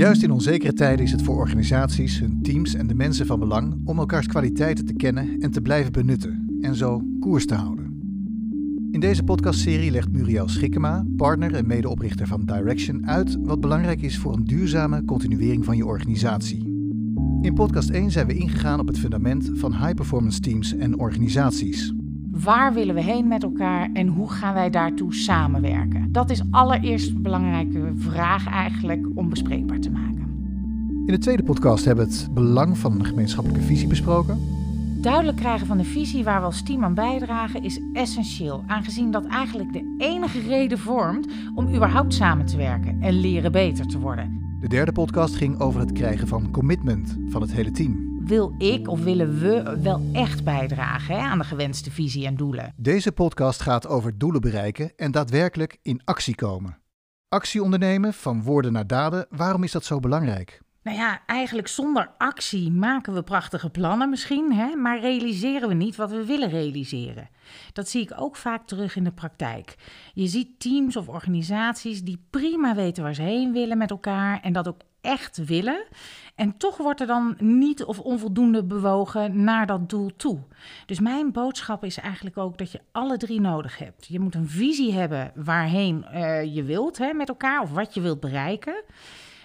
Juist in onzekere tijden is het voor organisaties, hun teams en de mensen van belang om elkaars kwaliteiten te kennen en te blijven benutten en zo koers te houden. In deze podcastserie legt Muriel Schikema, partner en medeoprichter van Direction, uit wat belangrijk is voor een duurzame continuering van je organisatie. In podcast 1 zijn we ingegaan op het fundament van high-performance teams en organisaties. Waar willen we heen met elkaar en hoe gaan wij daartoe samenwerken? Dat is allereerst een belangrijke vraag eigenlijk om bespreekbaar te maken. In de tweede podcast hebben we het belang van een gemeenschappelijke visie besproken. Duidelijk krijgen van de visie waar we als team aan bijdragen is essentieel, aangezien dat eigenlijk de enige reden vormt om überhaupt samen te werken en leren beter te worden. De derde podcast ging over het krijgen van commitment van het hele team. Wil ik of willen we wel echt bijdragen aan de gewenste visie en doelen? Deze podcast gaat over doelen bereiken en daadwerkelijk in actie komen. Actie ondernemen, van woorden naar daden, waarom is dat zo belangrijk? Nou ja, eigenlijk zonder actie maken we prachtige plannen misschien, maar realiseren we niet wat we willen realiseren. Dat zie ik ook vaak terug in de praktijk. Je ziet teams of organisaties die prima weten waar ze heen willen met elkaar en dat ook echt willen. En toch wordt er dan niet of onvoldoende bewogen naar dat doel toe. Dus mijn boodschap is eigenlijk ook dat je alle drie nodig hebt. Je moet een visie hebben waarheen je wilt met elkaar of wat je wilt bereiken.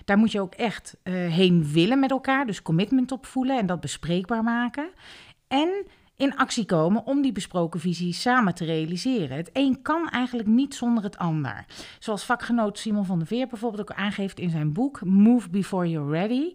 Daar moet je ook echt heen willen met elkaar, dus commitment op voelen en dat bespreekbaar maken. En in actie komen om die besproken visie samen te realiseren. Het een kan eigenlijk niet zonder het ander. Zoals vakgenoot Simon van der Veer bijvoorbeeld ook aangeeft in zijn boek Move Before You're Ready.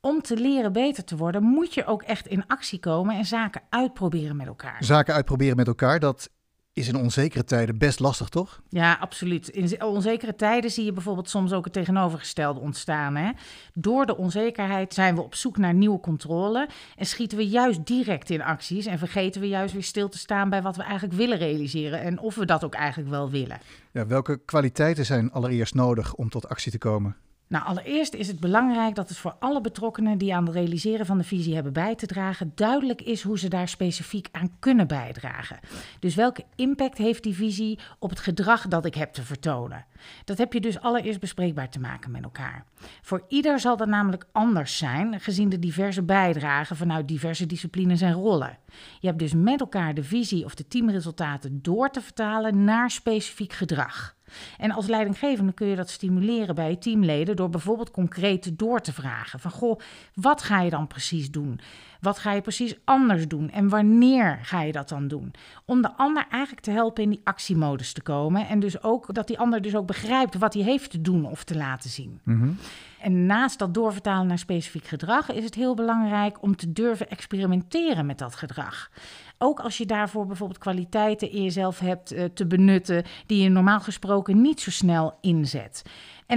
Om te leren beter te worden moet je ook echt in actie komen en zaken uitproberen met elkaar. Zaken uitproberen met elkaar, dat is in onzekere tijden best lastig, toch? Ja, absoluut. In onzekere tijden zie je bijvoorbeeld soms ook het tegenovergestelde ontstaan. Door de onzekerheid zijn we op zoek naar nieuwe controle en schieten we juist direct in acties en vergeten we juist weer stil te staan bij wat we eigenlijk willen realiseren en of we dat ook eigenlijk wel willen. Ja, welke kwaliteiten zijn allereerst nodig om tot actie te komen? Nou, allereerst is het belangrijk dat het voor alle betrokkenen die aan het realiseren van de visie hebben bij te dragen, duidelijk is hoe ze daar specifiek aan kunnen bijdragen. Dus welke impact heeft die visie op het gedrag dat ik heb te vertonen? Dat heb je dus allereerst bespreekbaar te maken met elkaar. Voor ieder zal dat namelijk anders zijn, gezien de diverse bijdragen vanuit diverse disciplines en rollen. Je hebt dus met elkaar de visie of de teamresultaten door te vertalen naar specifiek gedrag. En als leidinggevende kun je dat stimuleren bij je teamleden door bijvoorbeeld concreet door te vragen. Van goh, wat ga je dan precies doen? Wat ga je precies anders doen? En wanneer ga je dat dan doen? Om de ander eigenlijk te helpen in die actiemodus te komen. En dus ook dat die ander dus ook begrijpt wat hij heeft te doen of te laten zien. Mm-hmm. En naast dat doorvertalen naar specifiek gedrag is het heel belangrijk om te durven experimenteren met dat gedrag. Ook als je daarvoor bijvoorbeeld kwaliteiten in jezelf hebt te benutten die je normaal gesproken niet zo snel inzet.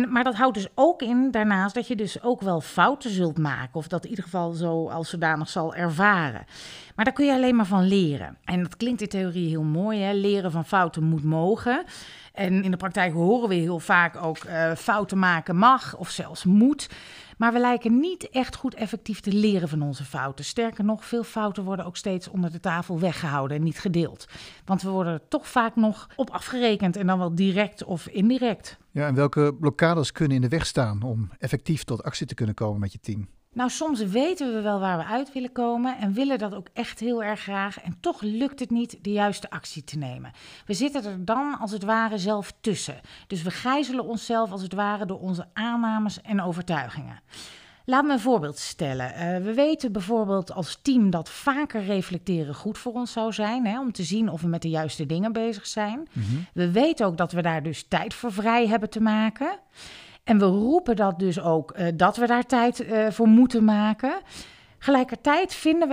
Maar dat houdt dus ook in daarnaast dat je dus ook wel fouten zult maken. Of dat in ieder geval zo als zodanig zal ervaren. Maar daar kun je alleen maar van leren. En dat klinkt in theorie heel mooi, leren van fouten moet mogen. En in de praktijk horen we heel vaak ook fouten maken mag of zelfs moet. Maar we lijken niet echt goed effectief te leren van onze fouten. Sterker nog, veel fouten worden ook steeds onder de tafel weggehouden en niet gedeeld. Want we worden er toch vaak nog op afgerekend en dan wel direct of indirect. Ja, en welke blokkades kunnen in de weg staan om effectief tot actie te kunnen komen met je team? Nou, soms weten we wel waar we uit willen komen en willen dat ook echt heel erg graag. En toch lukt het niet de juiste actie te nemen. We zitten er dan als het ware zelf tussen. Dus we gijzelen onszelf als het ware door onze aannames en overtuigingen. Laat me een voorbeeld stellen. We weten bijvoorbeeld als team dat vaker reflecteren goed voor ons zou zijn. Om te zien of we met de juiste dingen bezig zijn. Mm-hmm. We weten ook dat we daar dus tijd voor vrij hebben te maken. En we roepen dat dus ook, dat we daar tijd voor moeten maken. Gelijkertijd vinden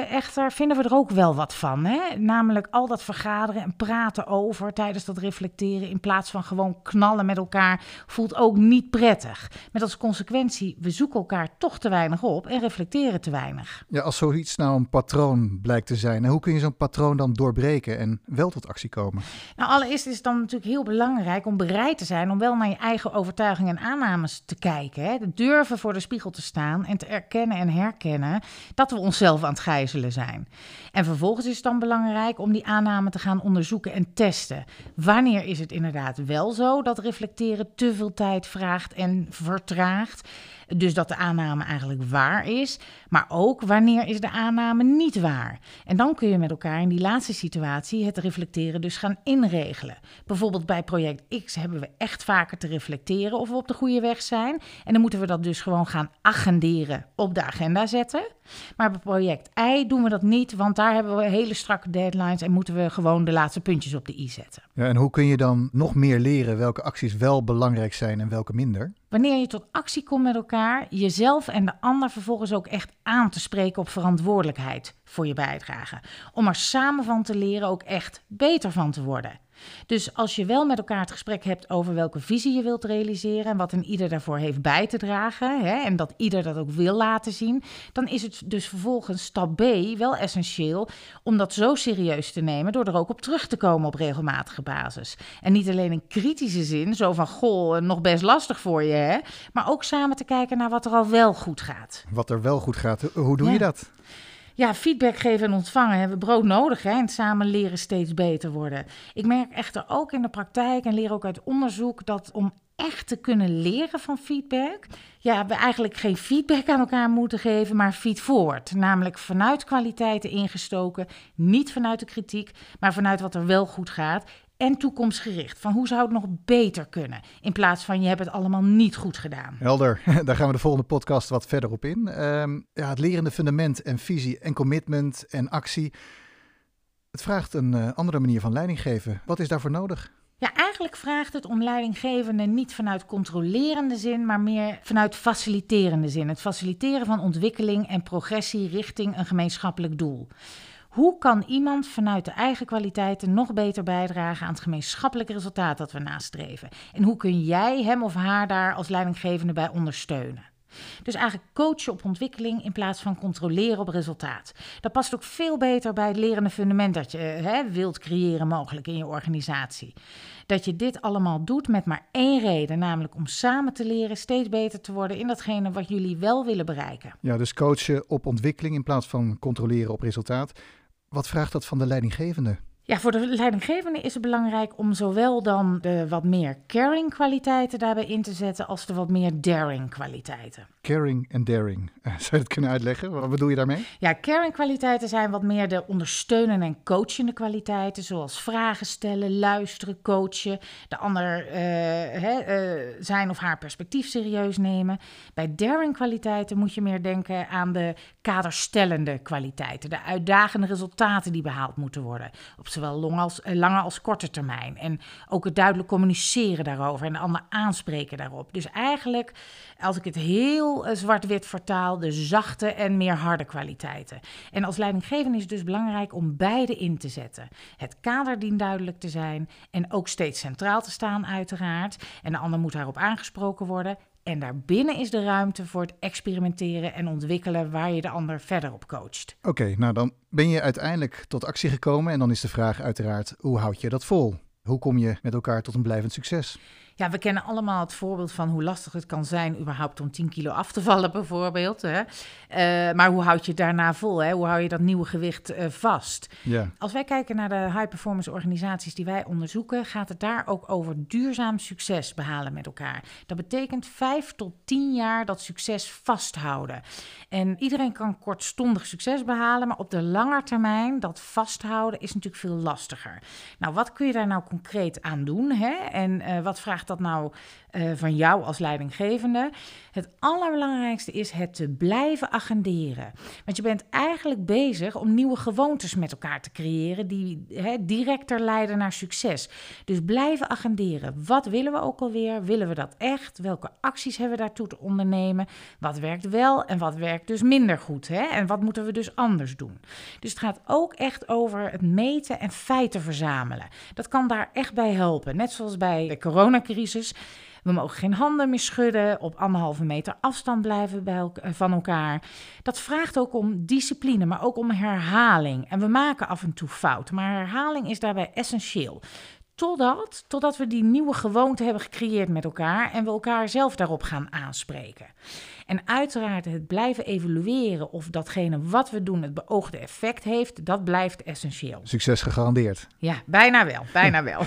we er ook wel wat van. Namelijk al dat vergaderen en praten over tijdens dat reflecteren in plaats van gewoon knallen met elkaar voelt ook niet prettig. Met als consequentie, we zoeken elkaar toch te weinig op en reflecteren te weinig. Ja, als zoiets nou een patroon blijkt te zijn, hoe kun je zo'n patroon dan doorbreken en wel tot actie komen? Nou, allereerst is het dan natuurlijk heel belangrijk om bereid te zijn om wel naar je eigen overtuigingen en aannames te kijken. Durven voor de spiegel te staan en te erkennen en herkennen dat we onszelf aan het gijzelen zijn. En vervolgens is het dan belangrijk om die aanname te gaan onderzoeken en testen. Wanneer is het inderdaad wel zo dat reflecteren te veel tijd vraagt en vertraagt? Dus dat de aanname eigenlijk waar is, maar ook wanneer is de aanname niet waar. En dan kun je met elkaar in die laatste situatie het reflecteren dus gaan inregelen. Bijvoorbeeld bij project X hebben we echt vaker te reflecteren of we op de goede weg zijn. En dan moeten we dat dus gewoon gaan agenderen, op de agenda zetten. Maar bij project Y doen we dat niet, want daar hebben we hele strakke deadlines en moeten we gewoon de laatste puntjes op de i zetten. Ja, en hoe kun je dan nog meer leren welke acties wel belangrijk zijn en welke minder? Wanneer je tot actie komt met elkaar, jezelf en de ander vervolgens ook echt aan te spreken op verantwoordelijkheid voor je bijdrage. Om er samen van te leren ook echt beter van te worden. Dus als je wel met elkaar het gesprek hebt over welke visie je wilt realiseren en wat een ieder daarvoor heeft bij te dragen, hè, en dat ieder dat ook wil laten zien, dan is het dus vervolgens stap B wel essentieel om dat zo serieus te nemen door er ook op terug te komen op regelmatige basis. En niet alleen in kritische zin, zo van goh, nog best lastig voor je, hè, maar ook samen te kijken naar wat er al wel goed gaat. Wat er wel goed gaat, hoe doe je dat? Ja, feedback geven en ontvangen hebben we brood nodig, hè? En samen leren steeds beter worden. Ik merk echter ook in de praktijk en leer ook uit onderzoek dat om echt te kunnen leren van feedback, ja, we eigenlijk geen feedback aan elkaar moeten geven, maar feedforward. Namelijk vanuit kwaliteiten ingestoken, niet vanuit de kritiek, maar vanuit wat er wel goed gaat en toekomstgericht. Van hoe zou het nog beter kunnen? In plaats van je hebt het allemaal niet goed gedaan. Helder, daar gaan we de volgende podcast wat verder op in. Het lerende fundament en visie en commitment en actie. Het vraagt een andere manier van leiding geven. Wat is daarvoor nodig? Ja, eigenlijk vraagt het om leidinggevende niet vanuit controlerende zin, maar meer vanuit faciliterende zin. Het faciliteren van ontwikkeling en progressie richting een gemeenschappelijk doel. Hoe kan iemand vanuit de eigen kwaliteiten nog beter bijdragen aan het gemeenschappelijk resultaat dat we nastreven? En hoe kun jij hem of haar daar als leidinggevende bij ondersteunen? Dus eigenlijk coachen op ontwikkeling in plaats van controleren op resultaat. Dat past ook veel beter bij het lerende fundament dat je wilt creëren mogelijk in je organisatie. Dat je dit allemaal doet met maar één reden, namelijk om samen te leren, steeds beter te worden in datgene wat jullie wel willen bereiken. Ja, dus coachen op ontwikkeling in plaats van controleren op resultaat. Wat vraagt dat van de leidinggevende? Ja, voor de leidinggevende is het belangrijk om zowel dan de wat meer caring kwaliteiten daarbij in te zetten als de wat meer daring kwaliteiten. Caring en daring. Zou je dat kunnen uitleggen? Wat bedoel je daarmee? Ja, caring kwaliteiten zijn wat meer de ondersteunende en coachende kwaliteiten, zoals vragen stellen, luisteren, coachen, de ander zijn of haar perspectief serieus nemen. Bij daring kwaliteiten moet je meer denken aan de kaderstellende kwaliteiten, de uitdagende resultaten die behaald moeten worden, op zowel lange als korte termijn. En ook het duidelijk communiceren daarover en de ander aanspreken daarop. Dus eigenlijk, als ik het heel zwart-wit vertaal, de zachte en meer harde kwaliteiten. En als leidinggevende is het dus belangrijk om beide in te zetten. Het kader dient duidelijk te zijn en ook steeds centraal te staan uiteraard. En de ander moet daarop aangesproken worden. En daarbinnen is de ruimte voor het experimenteren en ontwikkelen waar je de ander verder op coacht. Oké, nou dan ben je uiteindelijk tot actie gekomen en dan is de vraag uiteraard, hoe houd je dat vol? Hoe kom je met elkaar tot een blijvend succes? Ja, we kennen allemaal het voorbeeld van hoe lastig het kan zijn überhaupt om 10 kilo af te vallen bijvoorbeeld. Hè? Maar hoe houd je het daarna vol? Hè? Hoe hou je dat nieuwe gewicht vast? Ja. Als wij kijken naar de high-performance organisaties die wij onderzoeken, gaat het daar ook over duurzaam succes behalen met elkaar. Dat betekent 5 tot 10 jaar dat succes vasthouden. En iedereen kan kortstondig succes behalen, maar op de lange termijn dat vasthouden is natuurlijk veel lastiger. Nou, wat kun je daar nou concreet aan doen? Hè? En wat vraagt dat nou van jou als leidinggevende? Het allerbelangrijkste is het te blijven agenderen. Want je bent eigenlijk bezig om nieuwe gewoontes met elkaar te creëren die directer leiden naar succes. Dus blijven agenderen. Wat willen we ook alweer? Willen we dat echt? Welke acties hebben we daartoe te ondernemen? Wat werkt wel en wat werkt dus minder goed? Hè? En wat moeten we dus anders doen? Dus het gaat ook echt over het meten en feiten verzamelen. Dat kan daar echt bij helpen. Net zoals bij de coronacrisis. We mogen geen handen meer schudden, op 1,5 meter afstand blijven van elkaar. Dat vraagt ook om discipline, maar ook om herhaling. En we maken af en toe fout, maar herhaling is daarbij essentieel. Totdat we die nieuwe gewoonte hebben gecreëerd met elkaar en we elkaar zelf daarop gaan aanspreken. En uiteraard het blijven evalueren of datgene wat we doen het beoogde effect heeft, dat blijft essentieel. Succes gegarandeerd. Ja, bijna wel, bijna wel.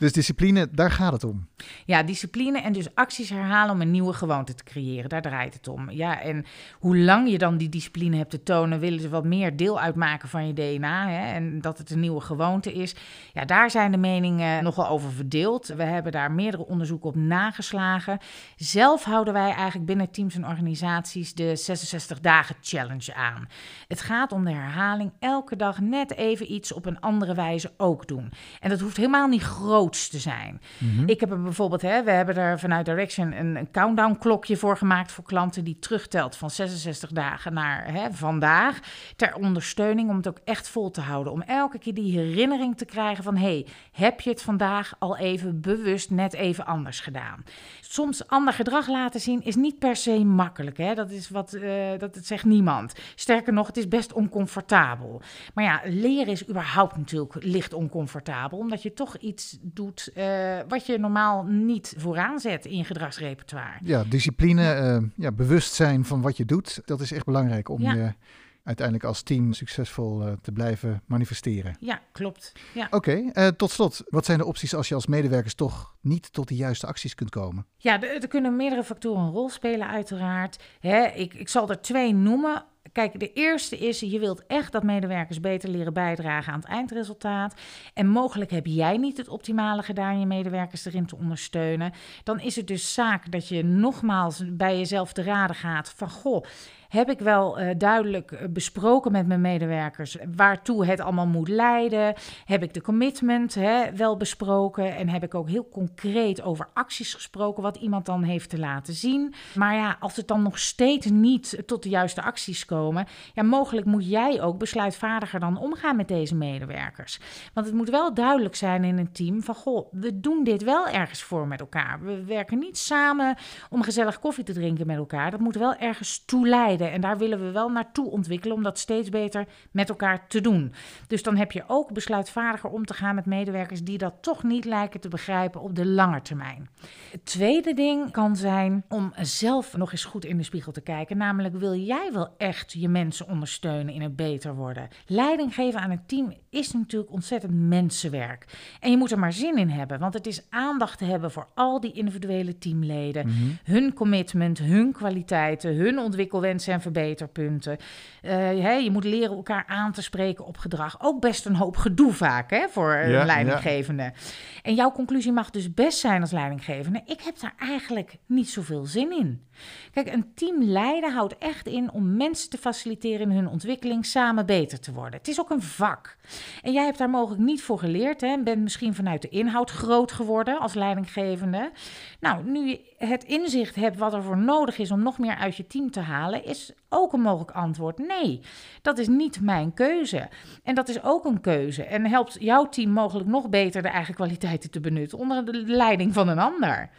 Dus discipline, daar gaat het om. Ja, discipline en dus acties herhalen om een nieuwe gewoonte te creëren. Daar draait het om. Ja, en hoe lang je dan die discipline hebt te tonen, willen ze wat meer deel uitmaken van je DNA. Hè? En dat het een nieuwe gewoonte is. Ja, daar zijn de meningen nogal over verdeeld. We hebben daar meerdere onderzoeken op nageslagen. Zelf houden wij eigenlijk binnen teams en organisaties de 66 dagen challenge aan. Het gaat om de herhaling elke dag net even iets op een andere wijze ook doen. En dat hoeft helemaal niet groots te zijn. Mm-hmm. Ik heb er bijvoorbeeld, we hebben er vanuit Direction een countdown klokje voor gemaakt voor klanten die terugtelt van 66 dagen naar vandaag. Ter ondersteuning om het ook echt vol te houden. Om elke keer die herinnering te krijgen van hey, heb je het vandaag al even bewust net even anders gedaan. Soms ander gedrag laten zien is niet per se makkelijk. Hè? Dat is wat, dat zegt niemand. Sterker nog, het is best oncomfortabel. Maar ja, leren is überhaupt natuurlijk licht oncomfortabel. Omdat je toch iets doet wat je normaal niet vooraan zet in je gedragsrepertoire. Ja, discipline, bewustzijn van wat je doet. Dat is echt belangrijk om je uiteindelijk als team succesvol te blijven manifesteren. Ja, klopt. Ja. Oké, tot slot. Wat zijn de opties als je als medewerkers toch niet tot de juiste acties kunt komen? Ja, er kunnen meerdere factoren een rol spelen uiteraard. Ik zal er 2 noemen. Kijk, de eerste is, je wilt echt dat medewerkers beter leren bijdragen aan het eindresultaat. En mogelijk heb jij niet het optimale gedaan je medewerkers erin te ondersteunen. Dan is het dus zaak dat je nogmaals bij jezelf te raden gaat van goh, heb ik wel duidelijk besproken met mijn medewerkers waartoe het allemaal moet leiden? Heb ik de commitment wel besproken? En heb ik ook heel concreet over acties gesproken wat iemand dan heeft te laten zien? Maar ja, als het dan nog steeds niet tot de juiste acties komen, ja, mogelijk moet jij ook besluitvaardiger dan omgaan met deze medewerkers. Want het moet wel duidelijk zijn in een team van goh, we doen dit wel ergens voor met elkaar. We werken niet samen om gezellig koffie te drinken met elkaar. Dat moet wel ergens toe leiden. En daar willen we wel naartoe ontwikkelen om dat steeds beter met elkaar te doen. Dus dan heb je ook besluitvaardiger om te gaan met medewerkers die dat toch niet lijken te begrijpen op de lange termijn. Het tweede ding kan zijn om zelf nog eens goed in de spiegel te kijken. Namelijk, wil jij wel echt je mensen ondersteunen in het beter worden? Leiding geven aan een team is natuurlijk ontzettend mensenwerk. En je moet er maar zin in hebben, want het is aandacht te hebben voor al die individuele teamleden. Mm-hmm. Hun commitment, hun kwaliteiten, hun ontwikkelwensen en verbeterpunten. Je moet leren elkaar aan te spreken op gedrag. Ook best een hoop gedoe vaak voor een leidinggevende. Ja. En jouw conclusie mag dus best zijn als leidinggevende: ik heb daar eigenlijk niet zoveel zin in. Kijk, een team leiden houdt echt in om mensen te faciliteren in hun ontwikkeling samen beter te worden. Het is ook een vak. En jij hebt daar mogelijk niet voor geleerd en bent misschien vanuit de inhoud groot geworden als leidinggevende. Nou, nu je het inzicht hebt wat er voor nodig is om nog meer uit je team te halen, is ook een mogelijk antwoord. Nee, dat is niet mijn keuze. En dat is ook een keuze. En helpt jouw team mogelijk nog beter de eigen kwaliteiten te benutten onder de leiding van een ander.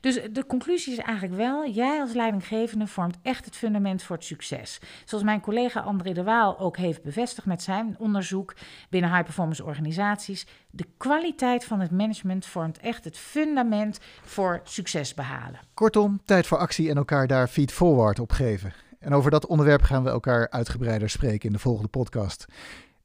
Dus de conclusie is eigenlijk wel, jij als leidinggevende vormt echt het fundament voor het succes. Zoals mijn collega André de Waal ook heeft bevestigd met zijn onderzoek binnen high-performance organisaties. De kwaliteit van het management vormt echt het fundament voor succes behalen. Kortom, tijd voor actie en elkaar daar feed forward op geven. En over dat onderwerp gaan we elkaar uitgebreider spreken in de volgende podcast.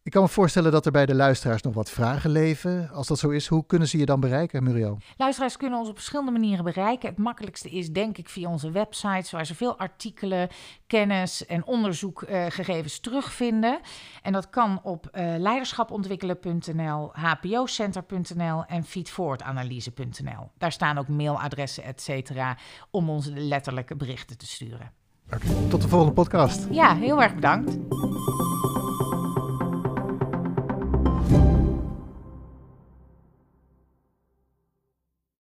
Ik kan me voorstellen dat er bij de luisteraars nog wat vragen leven. Als dat zo is, hoe kunnen ze je dan bereiken, Muriel? Luisteraars kunnen ons op verschillende manieren bereiken. Het makkelijkste is denk ik via onze websites, waar ze veel artikelen, kennis en onderzoekgegevens terugvinden. En dat kan op leiderschapontwikkelen.nl, hpo-center.nl en feedforwardanalyse.nl. Daar staan ook mailadressen, etc. om ons letterlijke berichten te sturen. Oké, tot de volgende podcast. Ja, heel erg bedankt.